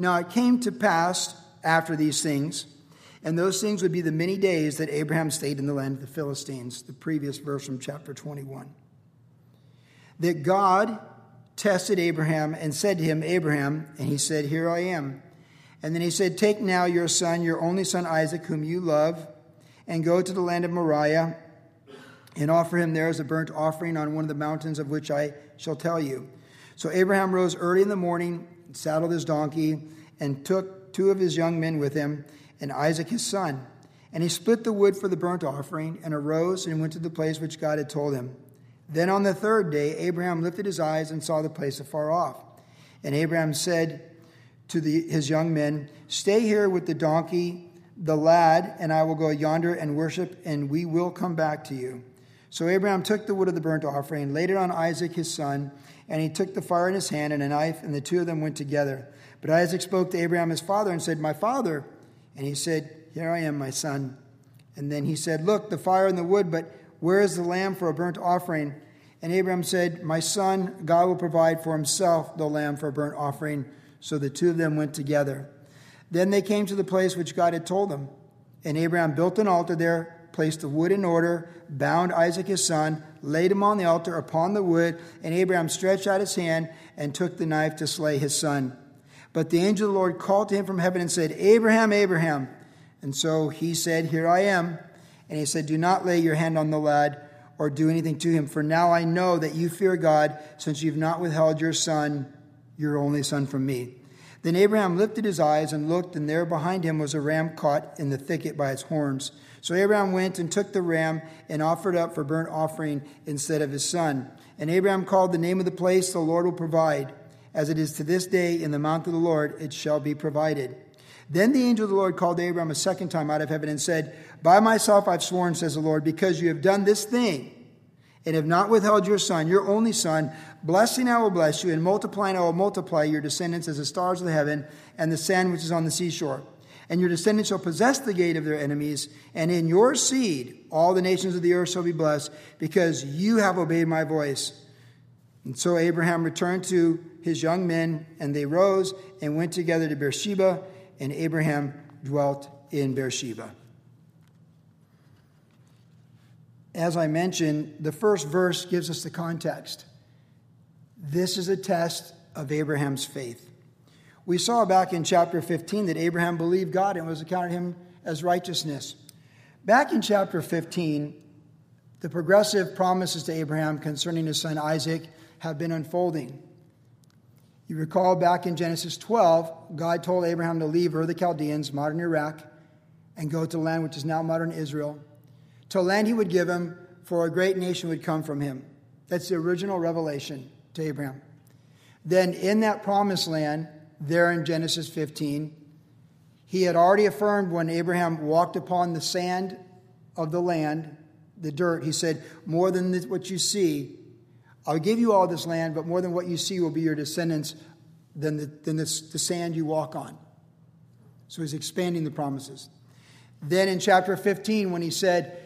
Now it came to pass after these things, and those things would be the many days that Abraham stayed in the land of the Philistines, the previous verse from chapter 21, that God tested Abraham and said to him, Abraham, and he said, here I am. And then he said, take now your son, your only son Isaac, whom you love, and go to the land of Moriah and offer him there as a burnt offering on one of the mountains of which I shall tell you. So Abraham rose early in the morning, saddled his donkey, and took two of his young men with him, and Isaac his son. And he split the wood for the burnt offering, and arose and went to the place which God had told him. Then on the third day, Abraham lifted his eyes and saw the place afar off. And Abraham said to his young men, stay here with the donkey, the lad, and I will go yonder and worship, and we will come back to you. So Abraham took the wood of the burnt offering, laid it on Isaac his son, and he took the fire in his hand and a knife, and the two of them went together. But Isaac spoke to Abraham his father and said, my father. And he said, here I am, my son. And then he said, look, the fire and the wood, but where is the lamb for a burnt offering? And Abraham said, my son, God will provide for himself the lamb for a burnt offering. So the two of them went together. Then they came to the place which God had told them. And Abraham built an altar there, placed the wood in order, bound Isaac his son, laid him on the altar upon the wood, and Abraham stretched out his hand and took the knife to slay his son. But the angel of the Lord called to him from heaven and said, Abraham, Abraham. And so he said, here I am. And he said, do not lay your hand on the lad or do anything to him, for now I know that you fear God, since you've not withheld your son, your only son, from me. Then Abraham lifted his eyes and looked, and there behind him was a ram caught in the thicket by its horns. So Abraham went and took the ram and offered up for burnt offering instead of his son. And Abraham called the name of the place, the Lord will provide. As it is to this day in the mount of the Lord, it shall be provided. Then the angel of the Lord called Abraham a second time out of heaven and said, by myself I've sworn, says the Lord, because you have done this thing and have not withheld your son, your only son, blessing I will bless you, and multiplying I will multiply your descendants as the stars of the heaven and the sand which is on the seashore. And your descendants shall possess the gate of their enemies, and in your seed all the nations of the earth shall be blessed, because you have obeyed my voice. And so Abraham returned to his young men, and they rose and went together to Beersheba, and Abraham dwelt in Beersheba. As I mentioned, the first verse gives us the context. This is a test of Abraham's faith. We saw back in chapter 15 that Abraham believed God and was accounted him as righteousness. Back in chapter 15, the progressive promises to Abraham concerning his son Isaac have been unfolding. You recall back in Genesis 12, God told Abraham to leave Ur, the Chaldeans, modern Iraq, and go to the land which is now modern Israel, to a land he would give him, for a great nation would come from him. That's the original revelation to Abraham. Then in that promised land, there in Genesis 15, he had already affirmed when Abraham walked upon the sand of the land, the dirt, he said, more than what you see, I'll give you all this land, but more than what you see will be your descendants than the sand you walk on. So he's expanding the promises. Then in chapter 15, when he said,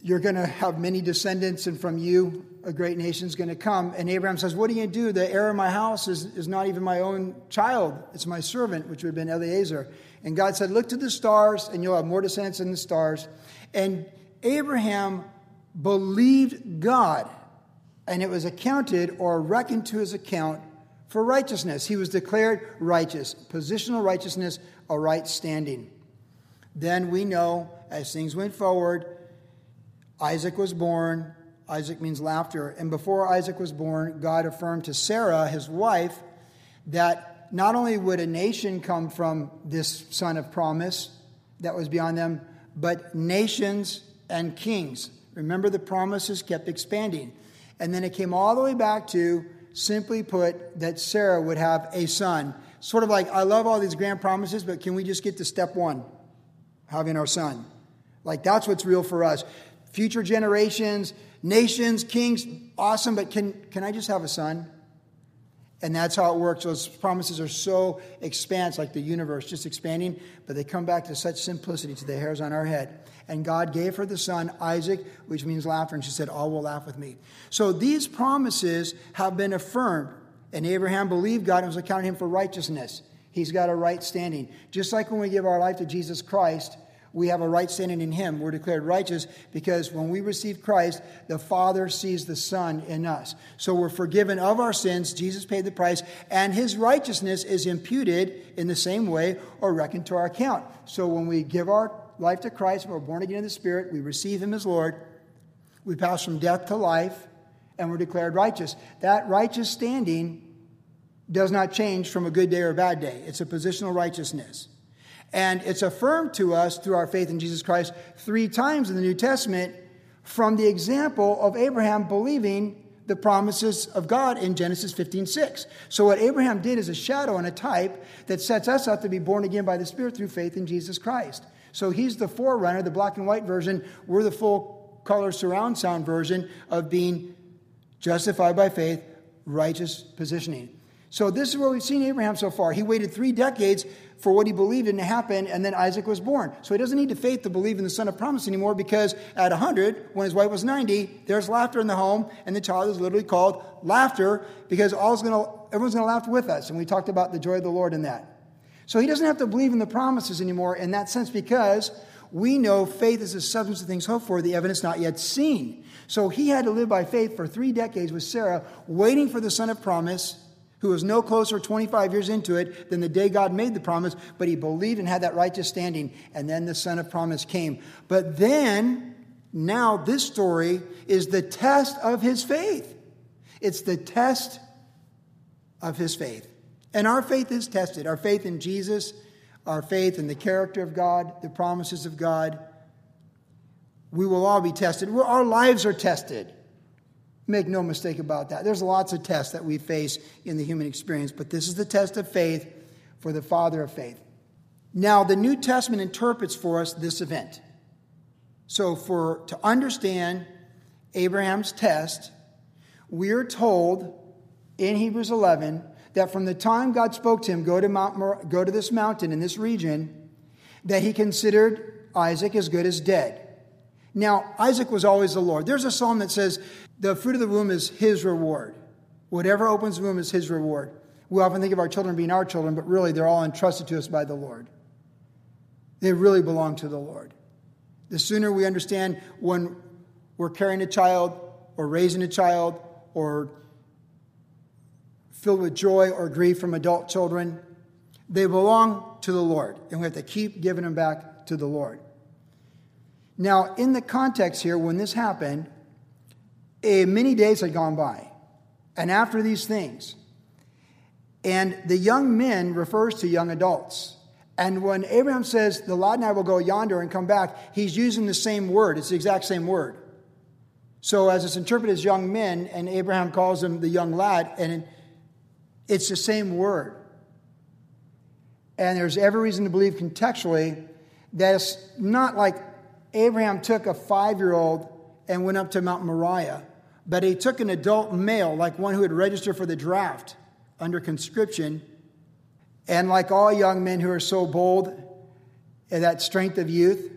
you're going to have many descendants, and from you a great nation's going to come. And Abraham says, what are you going to do? The heir of my house is not even my own child. It's my servant, which would have been Eliezer. And God said, look to the stars, and you'll have more descendants than the stars. And Abraham believed God, and it was accounted or reckoned to his account for righteousness. He was declared righteous, positional righteousness, a right standing. Then we know, as things went forward, Isaac was born. Isaac means laughter. And before Isaac was born, God affirmed to Sarah, his wife, that not only would a nation come from this son of promise that was beyond them, but nations and kings. Remember, the promises kept expanding. And then it came all the way back to, simply put, that Sarah would have a son. Sort of like, I love all these grand promises, but can we just get to step one? Having our son. Like, that's what's real for us. Future generations, nations, kings, awesome, but can I just have a son? And that's how it works. Those promises are so expansive, like the universe, just expanding, but they come back to such simplicity, to the hairs on our head. And God gave her the son, Isaac, which means laughter, and she said, all will laugh with me. So these promises have been affirmed. And Abraham believed God and was accounted him for righteousness. He's got a right standing. Just like when we give our life to Jesus Christ, we have a right standing in him. We're declared righteous because when we receive Christ, the Father sees the Son in us. So we're forgiven of our sins. Jesus paid the price, and his righteousness is imputed in the same way or reckoned to our account. So when we give our life to Christ, we're born again in the Spirit, we receive him as Lord, we pass from death to life, and we're declared righteous. That righteous standing does not change from a good day or a bad day. It's a positional righteousness. And it's affirmed to us through our faith in Jesus Christ 3 times in the New Testament from the example of Abraham believing the promises of God in Genesis 15:6. So what Abraham did is a shadow and a type that sets us up to be born again by the Spirit through faith in Jesus Christ. So he's the forerunner, the black and white version. We're the full color surround sound version of being justified by faith, righteous positioning. So this is where we've seen Abraham so far. He waited 3 decades for what he believed in to happen, and then Isaac was born. So he doesn't need the faith to believe in the Son of Promise anymore, because at 100, when his wife was 90, there's laughter in the home, and the child is literally called Laughter, because everyone's going to laugh with us. And we talked about the joy of the Lord in that. So he doesn't have to believe in the promises anymore in that sense, because we know faith is the substance of things hoped for, the evidence not yet seen. So he had to live by faith for 3 decades with Sarah, waiting for the Son of Promise, who was no closer 25 years into it than the day God made the promise, but he believed and had that righteous standing, and then the Son of Promise came. But then, now this story is the test of his faith. It's the test of his faith. And our faith is tested. Our faith in Jesus, our faith in the character of God, the promises of God. We will all be tested. Our lives are tested. Make no mistake about that. There's lots of tests that we face in the human experience, but this is the test of faith for the father of faith. Now, the New Testament interprets for us this event. So to understand Abraham's test, we are told in Hebrews 11 that from the time God spoke to him, go to this mountain in this region, that he considered Isaac as good as dead. Now, Isaac was always the Lord. There's a psalm that says, the fruit of the womb is his reward. Whatever opens the womb is his reward. We often think of our children being our children, but really they're all entrusted to us by the Lord. They really belong to the Lord. The sooner we understand when we're carrying a child or raising a child or filled with joy or grief from adult children, they belong to the Lord. And we have to keep giving them back to the Lord. Now, in the context here, when this happened, many days had gone by, and after these things, and the young men refers to young adults. And when Abraham says, the lad and I will go yonder and come back, he's using the same word. It's the exact same word. So as it's interpreted as young men, and Abraham calls him the young lad, and it's the same word. And there's every reason to believe contextually that it's not like Abraham took a 5-year-old and went up to Mount Moriah, but he took an adult male, like one who had registered for the draft under conscription, and like all young men who are so bold, that strength of youth.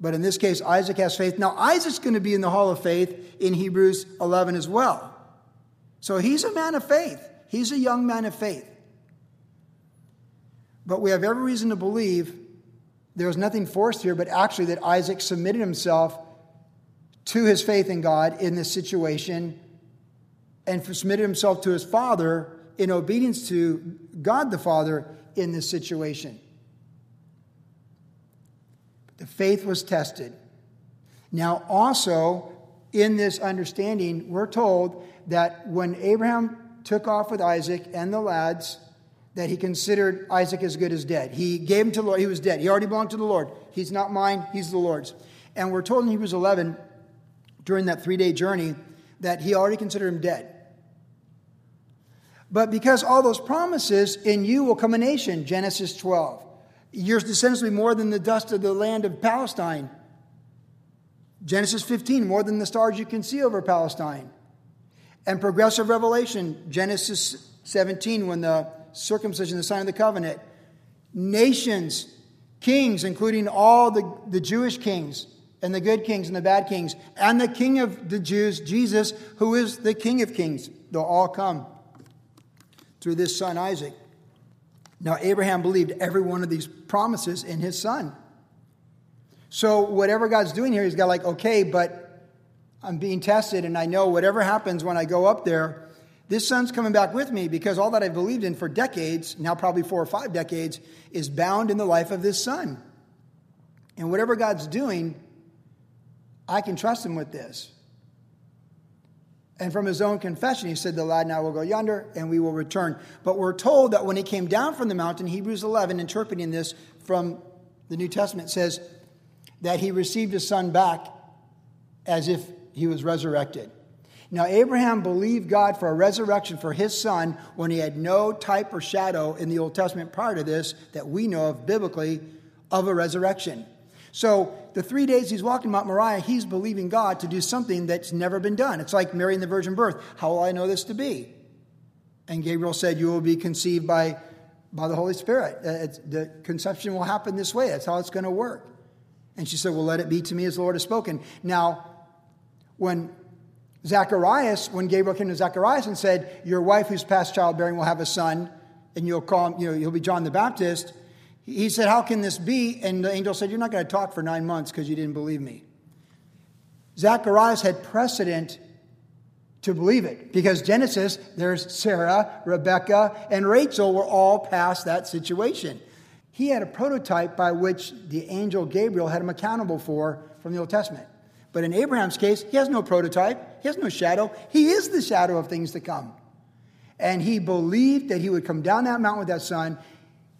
But in this case, Isaac has faith. Now, Isaac's going to be in the hall of faith in Hebrews 11 as well. So he's a man of faith. He's a young man of faith. But we have every reason to believe there was nothing forced here, but actually that Isaac submitted himself to his faith in God in this situation and submitted himself to his father in obedience to God the Father in this situation. The faith was tested. Now also, in this understanding, we're told that when Abraham took off with Isaac and the lads, that he considered Isaac as good as dead. He gave him to the Lord. He was dead. He already belonged to the Lord. He's not mine. He's the Lord's. And we're told in Hebrews 11, during that 3-day journey, that he already considered him dead. But because all those promises, in you will come a nation, Genesis 12. Your descendants will be more than the dust of the land of Palestine. Genesis 15, more than the stars you can see over Palestine. And progressive revelation, Genesis 17, when the circumcision, the sign of the covenant. Nations, kings, including all the Jewish kings, and the good kings and the bad kings, and the King of the Jews, Jesus, who is the King of Kings. They'll all come. through this son Isaac. Now, Abraham believed every one of these promises in his son. So whatever God's doing here, he's got like, okay, but I'm being tested, and I know whatever happens when I go up there, this son's coming back with me, because all that I've believed in for decades, now probably 4 or 5 decades, is bound in the life of this son. And whatever God's doing, I can trust him with this. And from his own confession, he said, the lad and I will go yonder, and we will return. But we're told that when he came down from the mountain, Hebrews 11, interpreting this from the New Testament, says that he received his son back as if he was resurrected. Now, Abraham believed God for a resurrection for his son when he had no type or shadow in the Old Testament prior to this that we know of biblically of a resurrection. So the 3 days he's walking Mount Moriah, he's believing God to do something that's never been done. It's like Mary and the virgin birth. How will I know this to be? And Gabriel said, you will be conceived by the Holy Spirit. The conception will happen this way. That's how it's going to work. And she said, well, let it be to me as the Lord has spoken. Now, when Gabriel came to Zacharias and said, your wife who's past childbearing will have a son, and you'll call him, he'll be John the Baptist. He said, how can this be? And the angel said, you're not going to talk for 9 months because you didn't believe me. Zacharias had precedent to believe it, because Genesis, there's Sarah, Rebecca, and Rachel were all past that situation. He had a prototype by which the angel Gabriel had him accountable for from the Old Testament. But in Abraham's case, he has no prototype. He has no shadow. He is the shadow of things to come. And he believed that he would come down that mountain with that son,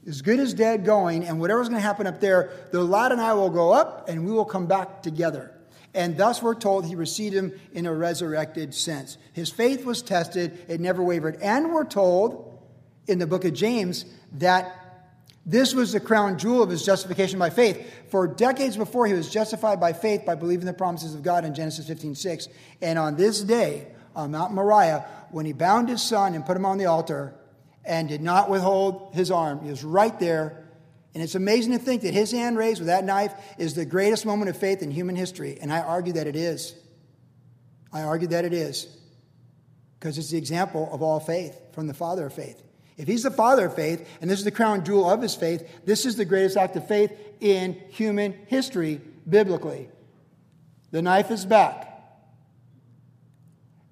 as good as dead going, and whatever's going to happen up there, the lad and I will go up, and we will come back together. And thus we're told he received him in a resurrected sense. His faith was tested. It never wavered. And we're told in the book of James that this was the crown jewel of his justification by faith. For decades before, he was justified by faith by believing the promises of God in Genesis 15:6. And on this day, on Mount Moriah, when he bound his son and put him on the altar, and did not withhold his arm. He was right there. And it's amazing to think that his hand raised with that knife is the greatest moment of faith in human history. And I argue that it is. Because it's the example of all faith from the father of faith. If he's the father of faith, and this is the crown jewel of his faith, this is the greatest act of faith in human history, biblically. The knife is back.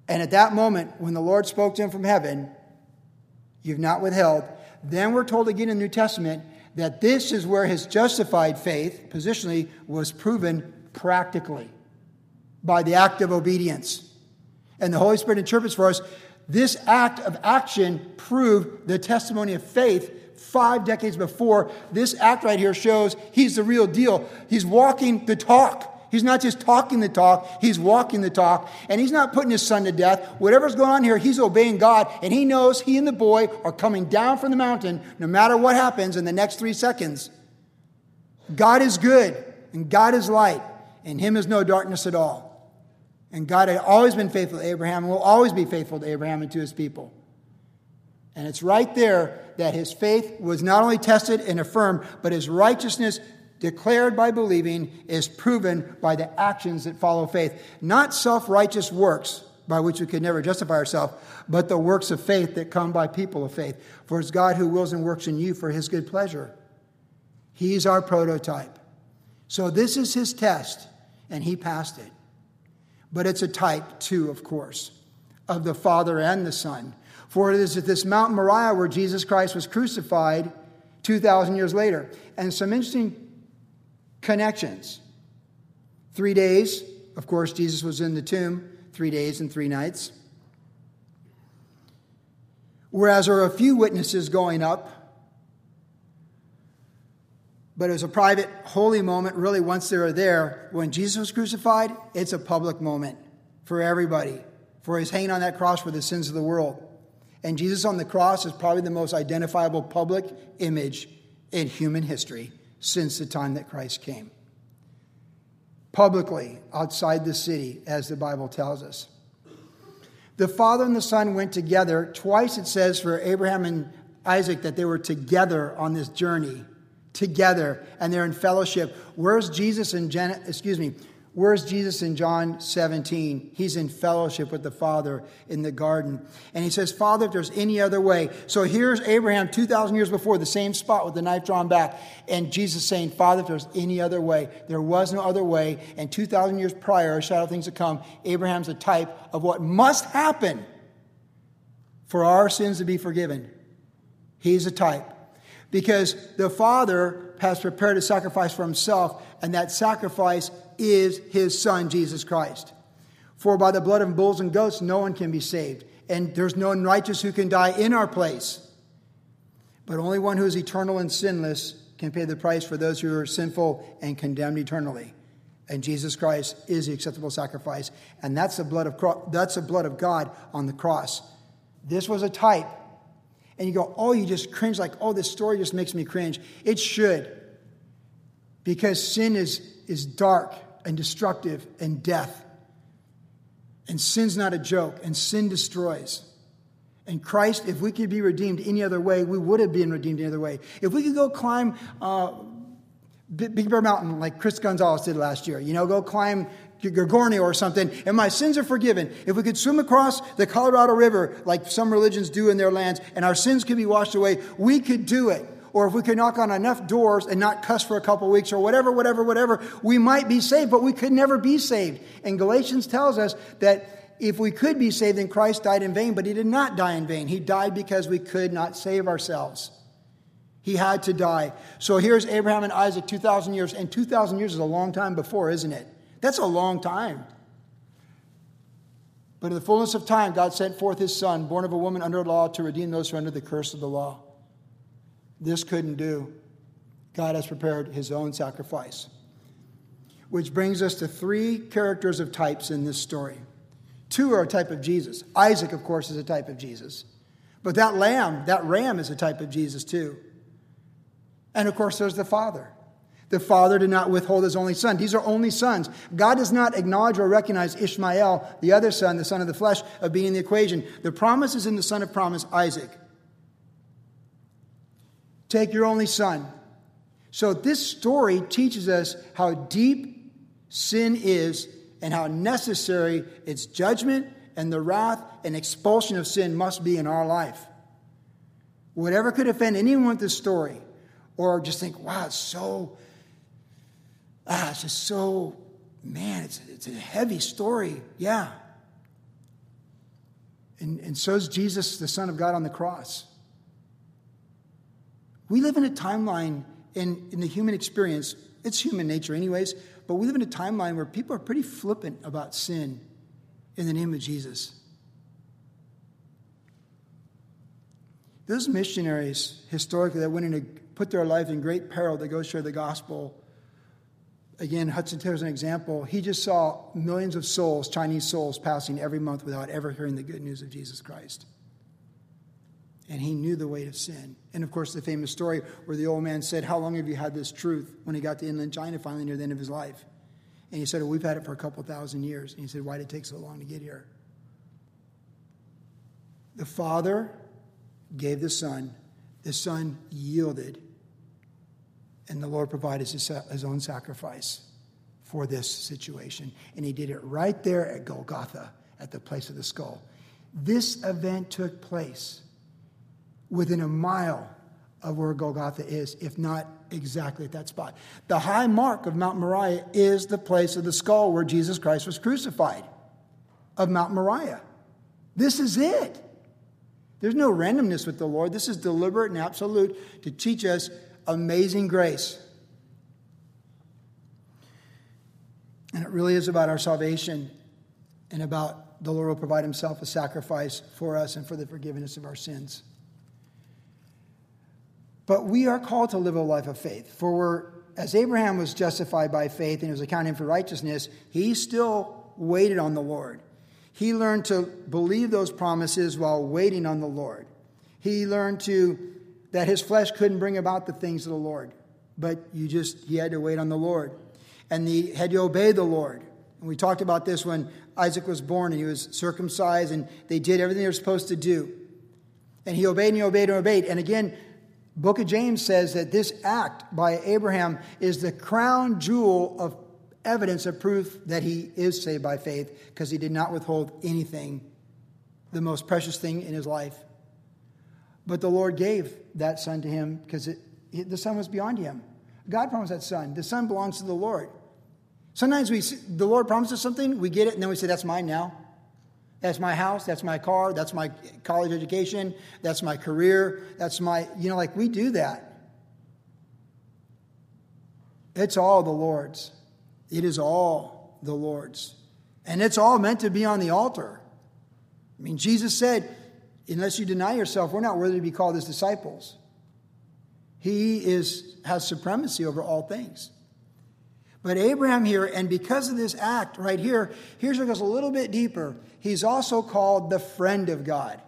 And at that moment, when the Lord spoke to him from heaven, you've not withheld. Then we're told again in the New Testament that this is where his justified faith, positionally, was proven practically by the act of obedience. And the Holy Spirit interprets for us, this act of action proved the testimony of faith 5 decades before. This act right here shows he's the real deal. He's walking the talk. He's not just talking the talk, he's walking the talk. And he's not putting his son to death. Whatever's going on here, he's obeying God. And he knows he and the boy are coming down from the mountain no matter what happens in the next 3 seconds. God is good, and God is light. In him is no darkness at all. And God had always been faithful to Abraham and will always be faithful to Abraham and to his people. And it's right there that his faith was not only tested and affirmed, but his righteousness declared by believing is proven by the actions that follow faith. Not self-righteous works by which we could never justify ourselves, but the works of faith that come by people of faith. For it's God who wills and works in you for his good pleasure. He's our prototype. So this is his test, and he passed it. But it's a type, too, of course, of the Father and the Son. For it is at this Mount Moriah where Jesus Christ was crucified 2,000 years later. And some interesting connections. 3 days, of course, Jesus was in the tomb, 3 days and 3 nights. Whereas there were a few witnesses going up, but it was a private, holy moment, really, once they were there. When Jesus was crucified, it's a public moment for everybody, for he's hanging on that cross for the sins of the world. And Jesus on the cross is probably the most identifiable public image in human history since the time that Christ came. Publicly, outside the city, as the Bible tells us. The Father and the Son went together. Twice it says for Abraham and Isaac that they were together on this journey. Together. And they're in fellowship. Where's Jesus in Genesis? Where's Jesus in John 17? He's in fellowship with the Father in the garden. And he says, Father, if there's any other way. So here's Abraham 2,000 years before, the same spot with the knife drawn back. And Jesus saying, Father, if there's any other way. There was no other way. And 2,000 years prior, a shadow of things to come, Abraham's a type of what must happen for our sins to be forgiven. He's a type. Because the Father has prepared a sacrifice for himself, and that sacrifice is his Son, Jesus Christ. For by the blood of bulls and goats, no one can be saved. And there's no one righteous who can die in our place. But only one who is eternal and sinless can pay the price for those who are sinful and condemned eternally. And Jesus Christ is the acceptable sacrifice. And that's the blood of God on the cross. This was a type. And you go, oh, you just cringe, like, oh, this story just makes me cringe. It should. Because sin is dark and destructive and death. And sin's not a joke. And sin destroys. And Christ, if we could be redeemed any other way, we would have been redeemed any other way. If we could go climb Big Bear Mountain like Chris Gonzalez did last year, go climb Gorgornio or something, and my sins are forgiven. If we could swim across the Colorado River like some religions do in their lands, and our sins could be washed away, we could do it. Or if we could knock on enough doors and not cuss for a couple weeks or whatever, we might be saved, but we could never be saved. And Galatians tells us that if we could be saved, then Christ died in vain, but he did not die in vain. He died because we could not save ourselves. He had to die. So here's Abraham and Isaac 2,000 years, and 2,000 years is a long time before, isn't it? That's a long time. But in the fullness of time, God sent forth his Son, born of a woman under law, to redeem those who are under the curse of the law. This couldn't do. God has prepared his own sacrifice. Which brings us to three characters of types in this story. Two are a type of Jesus. Isaac, of course, is a type of Jesus. But that ram is a type of Jesus too. And of course, there's the Father. The Father did not withhold his only Son. These are only sons. God does not acknowledge or recognize Ishmael, the other son, the son of the flesh, of being in the equation. The promise is in the son of promise, Isaac. Take your only son. So this story teaches us how deep sin is and how necessary its judgment and the wrath and expulsion of sin must be in our life. Whatever could offend anyone with this story, or just think, wow, it's a heavy story. Yeah. And so is Jesus, the Son of God, on the cross. We live in a timeline in the human experience. It's human nature anyways. But we live in a timeline where people are pretty flippant about sin in the name of Jesus. Those missionaries, historically, that went in put their life in great peril to go share the gospel. Again, Hudson Taylor's an example. He just saw millions of souls, Chinese souls, passing every month without ever hearing the good news of Jesus Christ. And he knew the weight of sin. And of course, the famous story where the old man said, how long have you had this truth? When he got to inland China, finally near the end of his life. And he said, we've had it for a couple thousand years. And he said, why did it take so long to get here? The Father gave the Son. The Son yielded. And the Lord provided his own sacrifice for this situation. And he did it right there at Golgotha, at the place of the skull. This event took place within a mile of where Golgotha is, if not exactly at that spot. The high mark of Mount Moriah is the place of the skull where Jesus Christ was crucified, of Mount Moriah. This is it. There's no randomness with the Lord. This is deliberate and absolute to teach us amazing grace. And it really is about our salvation and about the Lord will provide himself a sacrifice for us and for the forgiveness of our sins. But we are called to live a life of faith. For as Abraham was justified by faith and it was accounted for righteousness, he still waited on the Lord. He learned to believe those promises while waiting on the Lord. He learned that his flesh couldn't bring about the things of the Lord. But he had to wait on the Lord. And he had to obey the Lord. And we talked about this when Isaac was born and he was circumcised and they did everything they were supposed to do. And he obeyed and he obeyed and obeyed. And again, Book of James says that this act by Abraham is the crown jewel of evidence of proof that he is saved by faith, because he did not withhold anything, the most precious thing in his life. But the Lord gave that son to him because the son was beyond him. God promised that son. The son belongs to the Lord. Sometimes the Lord promises something, we get it, and then we say, that's mine now. That's my house, that's my car, that's my college education, that's my career, that's my, we do that. It's all the Lord's. It is all the Lord's. And it's all meant to be on the altar. I mean, Jesus said, unless you deny yourself, we're not worthy to be called his disciples. He has supremacy over all things. But Abraham here, and because of this act right here, here's what goes a little bit deeper. He's also called the friend of God.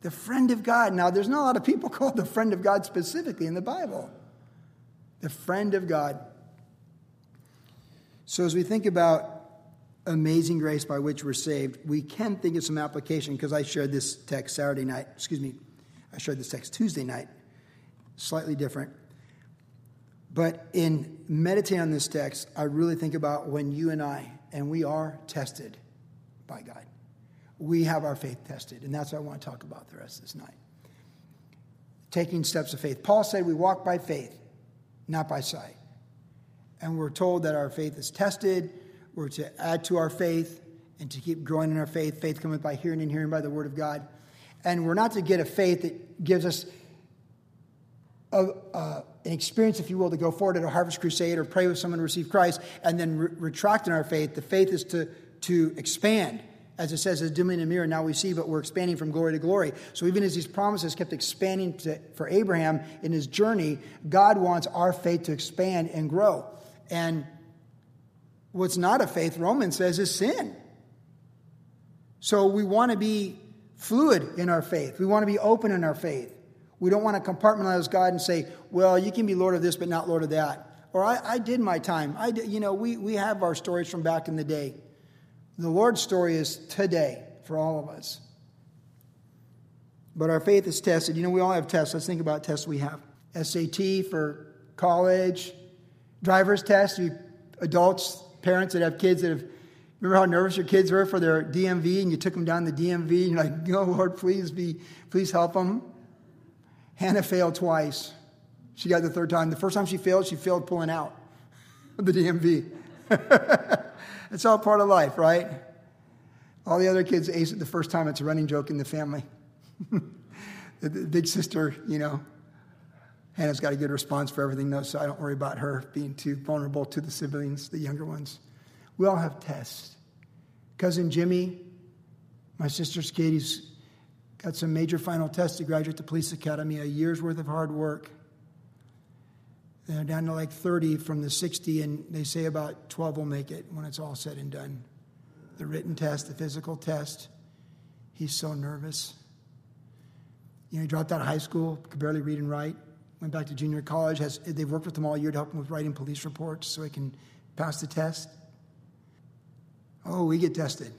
The friend of God. Now, there's not a lot of people called the friend of God specifically in the Bible. The friend of God. So as we think about amazing grace by which we're saved, we can think of some application, because I shared this text I shared this text Tuesday night. Slightly different. But in meditating on this text, I really think about when you and I, and we are tested by God. We have our faith tested, and that's what I want to talk about the rest of this night. Taking steps of faith. Paul said we walk by faith, not by sight. And we're told that our faith is tested. We're to add to our faith and to keep growing in our faith. Faith cometh by hearing, and hearing by the word of God. And we're not to get a faith that gives us an experience, if you will, to go forward at a harvest crusade or pray with someone to receive Christ and then retract in our faith. The faith is to expand. As it says, as dimly in a mirror, now we see, but we're expanding from glory to glory. So even as these promises kept expanding for Abraham in his journey, God wants our faith to expand and grow. And what's not a faith, Romans says, is sin. So we want to be fluid in our faith. We want to be open in our faith. We don't want to compartmentalize God and say, well, you can be Lord of this, but not Lord of that. Or I did my time. We have our stories from back in the day. The Lord's story is today for all of us. But our faith is tested. We all have tests. Let's think about tests we have. SAT for college. Driver's test. Adults, parents that have kids that have... Remember how nervous your kids were for their DMV, and you took them down the DMV, and you're like, oh, Lord, please help them. Hannah failed twice. She got the third time. The first time she failed pulling out of the DMV. It's all part of life, right? All the other kids ace it the first time. It's a running joke in the family. The big sister, Hannah's got a good response for everything, though, so I don't worry about her being too vulnerable to the siblings, the younger ones. We all have tests. Cousin Jimmy, my sister's kid, he's got some major final tests to graduate the police academy, a year's worth of hard work. They're down to 30 from the 60, and they say about 12 will make it when it's all said and done. The written test, the physical test. He's so nervous. He dropped out of high school, could barely read and write, went back to junior college. They've worked with him all year to help him with writing police reports so he can pass the test. Oh, we get tested.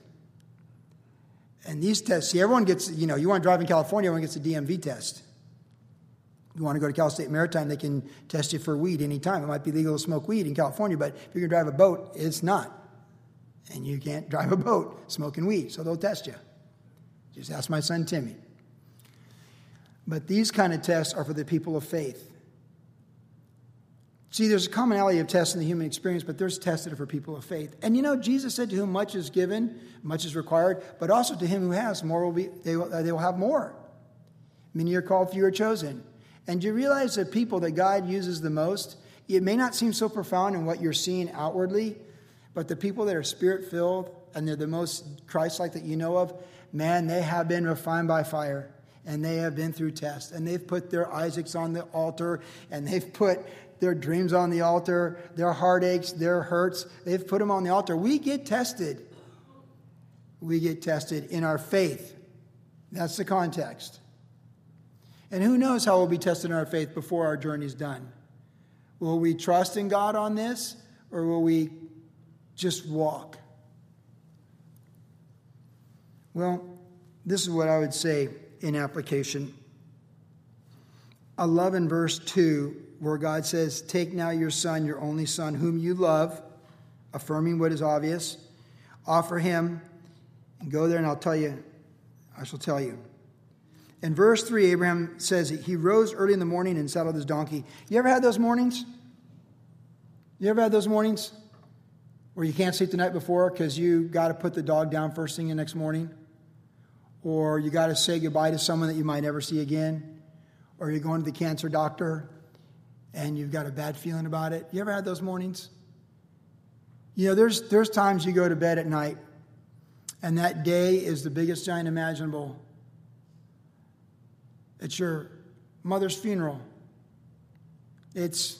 And these tests, everyone gets, you want to drive in California, everyone gets a DMV test. You want to go to Cal State Maritime, they can test you for weed any time. It might be legal to smoke weed in California, but if you're going to drive a boat, it's not. And you can't drive a boat smoking weed, so they'll test you. Just ask my son, Timmy. But these kind of tests are for the people of faith. See, there's a commonality of tests in the human experience, but there's tests that are for people of faith. And Jesus said, to whom much is given, much is required, but also to him who has, more will be, they will have more. Many are called, few are chosen. And do you realize that people that God uses the most, it may not seem so profound in what you're seeing outwardly, but the people that are spirit-filled and they're the most Christ-like that you know of, man, they have been refined by fire, and they have been through tests, and they've put their Isaacs on the altar, and they've put their dreams on the altar, their heartaches, their hurts. They've put them on the altar. We get tested. We get tested in our faith. That's the context. And who knows how we'll be tested in our faith before our journey's done. Will we trust in God on this, or will we just walk? Well, this is what I would say in application. I love in verse 2 where God says, take now your son, your only son, whom you love, affirming what is obvious, offer him, and go there and I shall tell you. In verse 3, Abraham says he rose early in the morning and saddled his donkey. You ever had those mornings? You ever had those mornings where you can't sleep the night before because you got to put the dog down first thing the next morning? Or you got to say goodbye to someone that you might never see again? Or you're going to the cancer doctor and you've got a bad feeling about it? You ever had those mornings? You know, there's times you go to bed at night and that day is the biggest giant imaginable. It's your mother's funeral. It's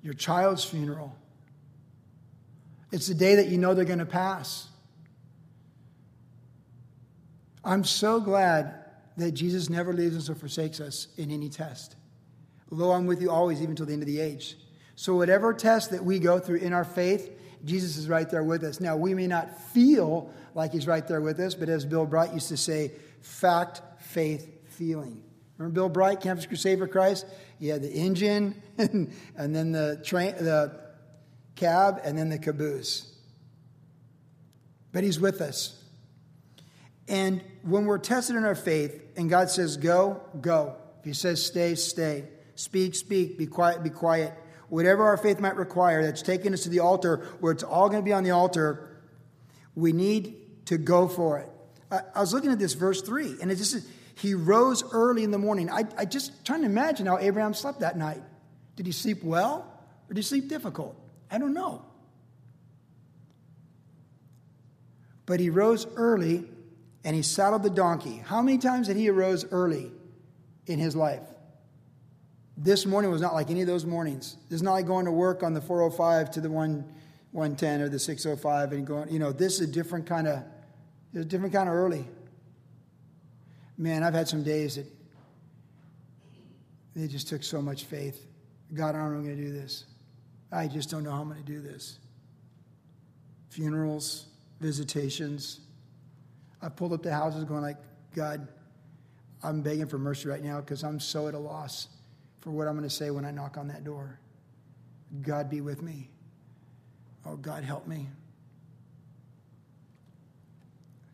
your child's funeral. It's the day that you know they're going to pass. I'm so glad that Jesus never leaves us or forsakes us in any test. Lo, I'm with you always, even till the end of the age. So whatever test that we go through in our faith, Jesus is right there with us. Now, we may not feel like he's right there with us, but as Bill Bright used to say, fact, faith, feeling. Remember Bill Bright, Campus Crusade for Christ? He had the engine, and then the train, the cab, and then the caboose. But he's with us. And when we're tested in our faith, and God says, go, go. If he says, stay, stay. Speak, speak. Be quiet, be quiet. Whatever our faith might require, that's taking us to the altar, where it's all going to be on the altar, we need to go for it. I was looking at this verse 3, and it just says, he rose early in the morning. I just trying to imagine how Abraham slept that night. Did he sleep well or did he sleep difficult? I don't know. But he rose early and he saddled the donkey. How many times did he arise early in his life? This morning was not like any of those mornings. It's not like going to work on the 405 to the 110 or the 605 and going, you know, this is a different kind of early. Man, I've had some days that they just took so much faith. God, I don't know how I'm going to do this. I just don't know how I'm going to do this. Funerals, visitations. I pulled up to houses going like, God, I'm begging for mercy right now because I'm so at a loss for what I'm going to say when I knock on that door. God, be with me. Oh, God, help me.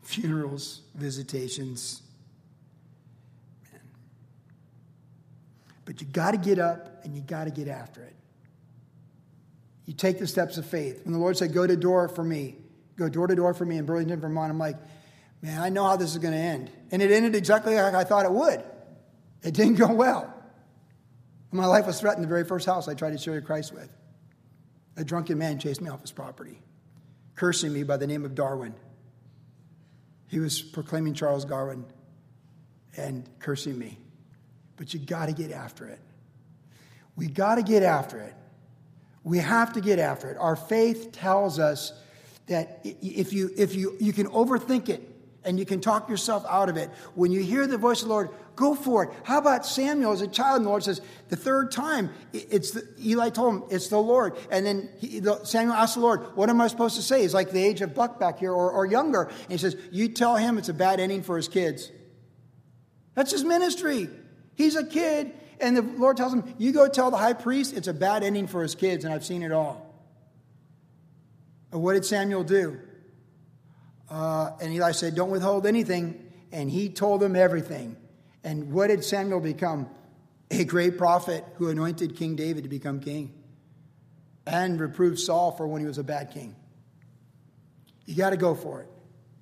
Funerals, visitations. But you got to get up and you got to get after it. You take the steps of faith. When the Lord said, go door to door for me in Burlington, Vermont, I'm like, man, I know how this is going to end. And it ended exactly like I thought it would. It didn't go well. My life was threatened the very first house I tried to share Christ with. A drunken man chased me off his property, cursing me by the name of Darwin. He was proclaiming Charles Darwin and cursing me. But you got to get after it. We got to get after it. We have to get after it. Our faith tells us that if you can overthink it and you can talk yourself out of it, when you hear the voice of the Lord, go for it. How about Samuel as a child? And the Lord says, the third time, Eli told him, it's the Lord. And then Samuel asked the Lord, what am I supposed to say? He's like the age of Buck back here or younger. And he says, you tell him it's a bad ending for his kids. That's his ministry. He's a kid, and the Lord tells him, you go tell the high priest it's a bad ending for his kids, and I've seen it all. And what did Samuel do? And Eli said, don't withhold anything, and he told them everything. And what did Samuel become? A great prophet who anointed King David to become king and reproved Saul for when he was a bad king. You got to go for it.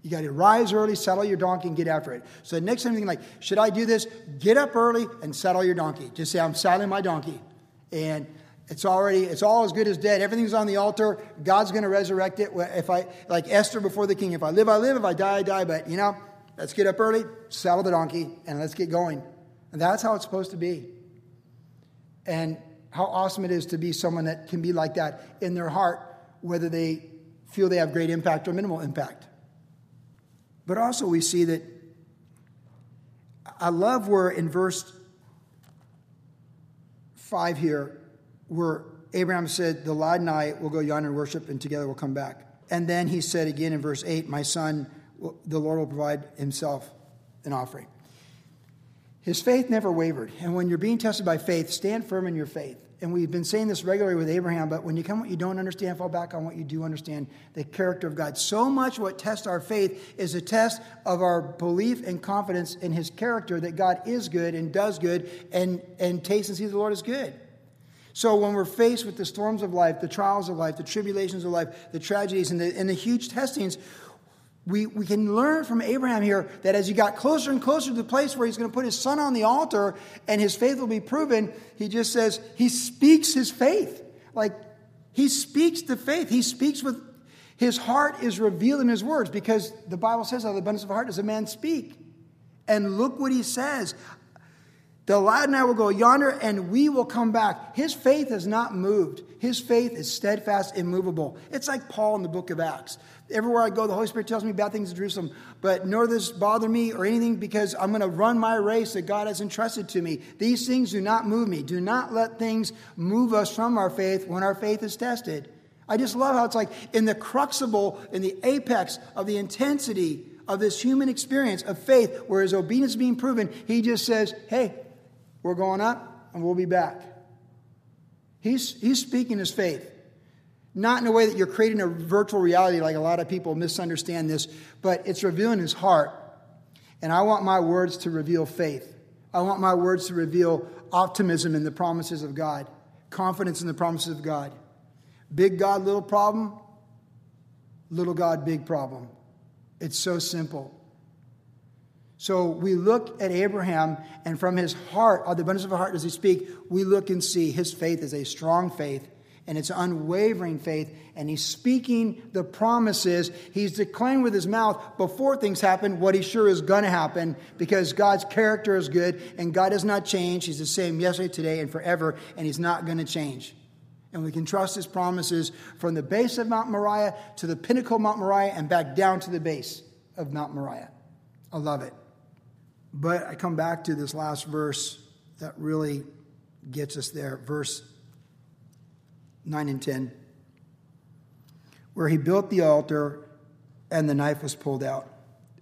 You got to rise early, saddle your donkey, and get after it. So the next time you think like, should I do this? Get up early and saddle your donkey. Just say, I'm saddling my donkey. And it's all as good as dead. Everything's on the altar. God's going to resurrect it. If I, like Esther before the king, if I live, I live. If I die, I die. But, you know, let's get up early, saddle the donkey, and let's get going. And that's how it's supposed to be. And how awesome it is to be someone that can be like that in their heart, whether they feel they have great impact or minimal impact. But also we see that I love where in verse 5 here, where Abraham said, the lad and I will go yonder and worship, and together we'll come back. And then he said again in verse 8, my son, the Lord will provide himself an offering. His faith never wavered. And when you're being tested by faith, stand firm in your faith. And we've been saying this regularly with Abraham, but when you come what you don't understand, fall back on what you do understand, the character of God. So much what tests our faith is a test of our belief and confidence in his character, that God is good and does good and tastes and sees the Lord is good. So when we're faced with the storms of life, the trials of life, the tribulations of life, the tragedies and the huge testings, we can learn from Abraham here that as he got closer and closer to the place where he's going to put his son on the altar and his faith will be proven, he just says, he speaks his faith. Like, he speaks the faith. He speaks with, his heart is revealed in his words, because the Bible says, out of the abundance of the heart does a man speak. And look what he says. The lad and I will go yonder, and we will come back. His faith is not moved. His faith is steadfast, immovable. It's like Paul in the book of Acts. Everywhere I go, the Holy Spirit tells me bad things in Jerusalem, but nor does this bother me or anything, because I'm going to run my race that God has entrusted to me. These things do not move me. Do not let things move us from our faith when our faith is tested. I just love how it's like in the crucible, in the apex of the intensity of this human experience of faith, where his obedience is being proven, he just says, hey, we're going up and we'll be back. He's speaking his faith. Not in a way that you're creating a virtual reality, like a lot of people misunderstand this, but it's revealing his heart. And I want my words to reveal faith. I want my words to reveal optimism in the promises of God, confidence in the promises of God. Big God, little problem. Little God, big problem. It's so simple. So we look at Abraham, and from his heart, out of the abundance of his heart does he speak, we look and see his faith is a strong faith, and it's unwavering faith, and he's speaking the promises. He's declaring with his mouth before things happen what he sure is going to happen, because God's character is good, and God does not change. He's the same yesterday, today, and forever, and he's not going to change. And we can trust his promises from the base of Mount Moriah to the pinnacle of Mount Moriah and back down to the base of Mount Moriah. I love it. But I come back to this last verse that really gets us there. Verse 9 and 10, where he built the altar and the knife was pulled out.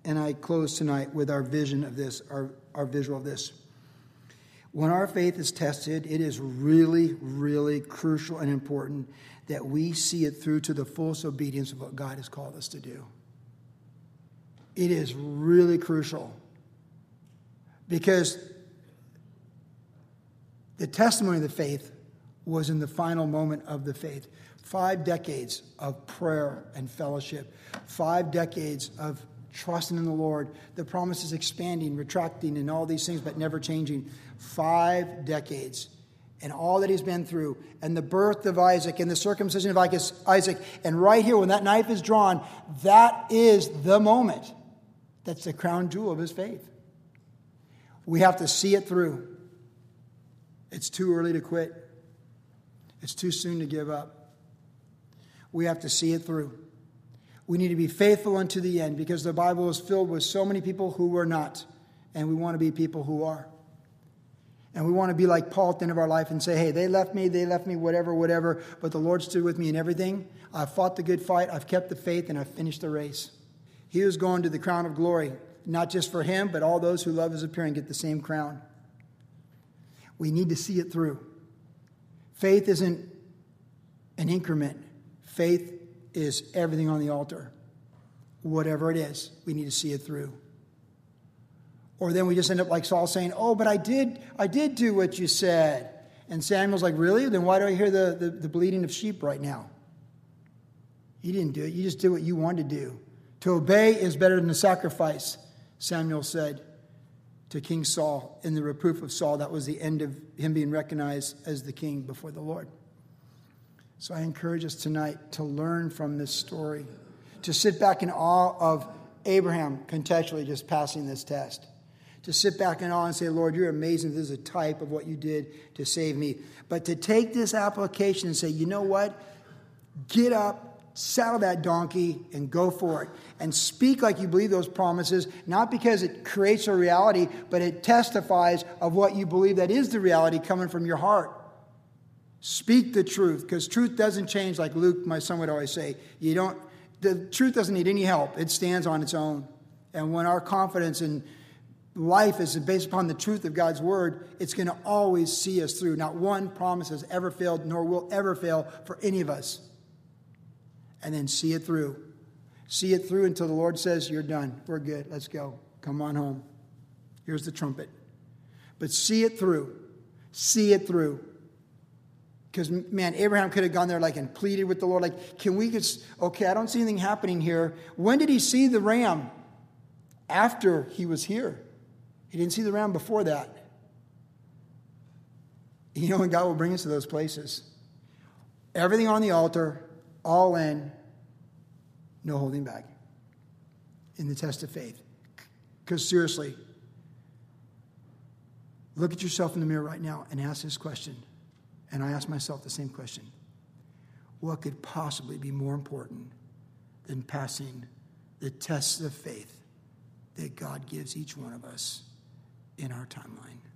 And I close tonight with our vision of this, our visual of this. When our faith is tested, it is really, really crucial and important that we see it through to the fullest obedience of what God has called us to do. It is really crucial. Because the testimony of the faith was in the final moment of the faith. 5 decades of prayer and fellowship. 5 decades of trusting in the Lord. The promises expanding, retracting, and all these things, but never changing. 5 decades. And all that he's been through. And the birth of Isaac and the circumcision of Isaac. And right here, when that knife is drawn, that is the moment. That's the crown jewel of his faith. We have to see it through. It's too early to quit. It's too soon to give up. We have to see it through. We need to be faithful unto the end, because the Bible is filled with so many people who were not, and we want to be people who are. And we want to be like Paul at the end of our life and say, hey, they left me, whatever, but the Lord stood with me in everything. I've fought the good fight, I've kept the faith, and I've finished the race. He was going to the crown of glory. Not just for him, but all those who love his appearing get the same crown. We need to see it through. Faith isn't an increment. Faith is everything on the altar. Whatever it is, we need to see it through. Or then we just end up like Saul saying, oh, but I did do what you said. And Samuel's like, really? Then why do I hear the bleating of sheep right now? You didn't do it. You just did what you wanted to do. To obey is better than a sacrifice. Samuel said to King Saul in the reproof of Saul. That was the end of him being recognized as the king before the Lord. So I encourage us tonight to learn from this story, to sit back in awe of Abraham contextually just passing this test, to sit back in awe and say, Lord, you're amazing. This is a type of what you did to save me. But to take this application and say, you know what? Get up. Saddle that donkey and go for it. And speak like you believe those promises, not because it creates a reality, but it testifies of what you believe that is the reality coming from your heart. Speak the truth, because truth doesn't change, like Luke, my son, would always say. The truth doesn't need any help. It stands on its own. And when our confidence in life is based upon the truth of God's word, it's going to always see us through. Not one promise has ever failed, nor will ever fail for any of us. And then see it through. See it through until the Lord says, you're done. We're good. Let's go. Come on home. Here's the trumpet. But see it through. See it through. Because, man, Abraham could have gone there like and pleaded with the Lord. Like, can we just, okay, I don't see anything happening here. When did he see the ram? After he was here. He didn't see the ram before that. You know, and God will bring us to those places. Everything on the altar, all in, no holding back in the test of faith. Because seriously, look at yourself in the mirror right now and ask this question. And I ask myself the same question. What could possibly be more important than passing the tests of faith that God gives each one of us in our timeline?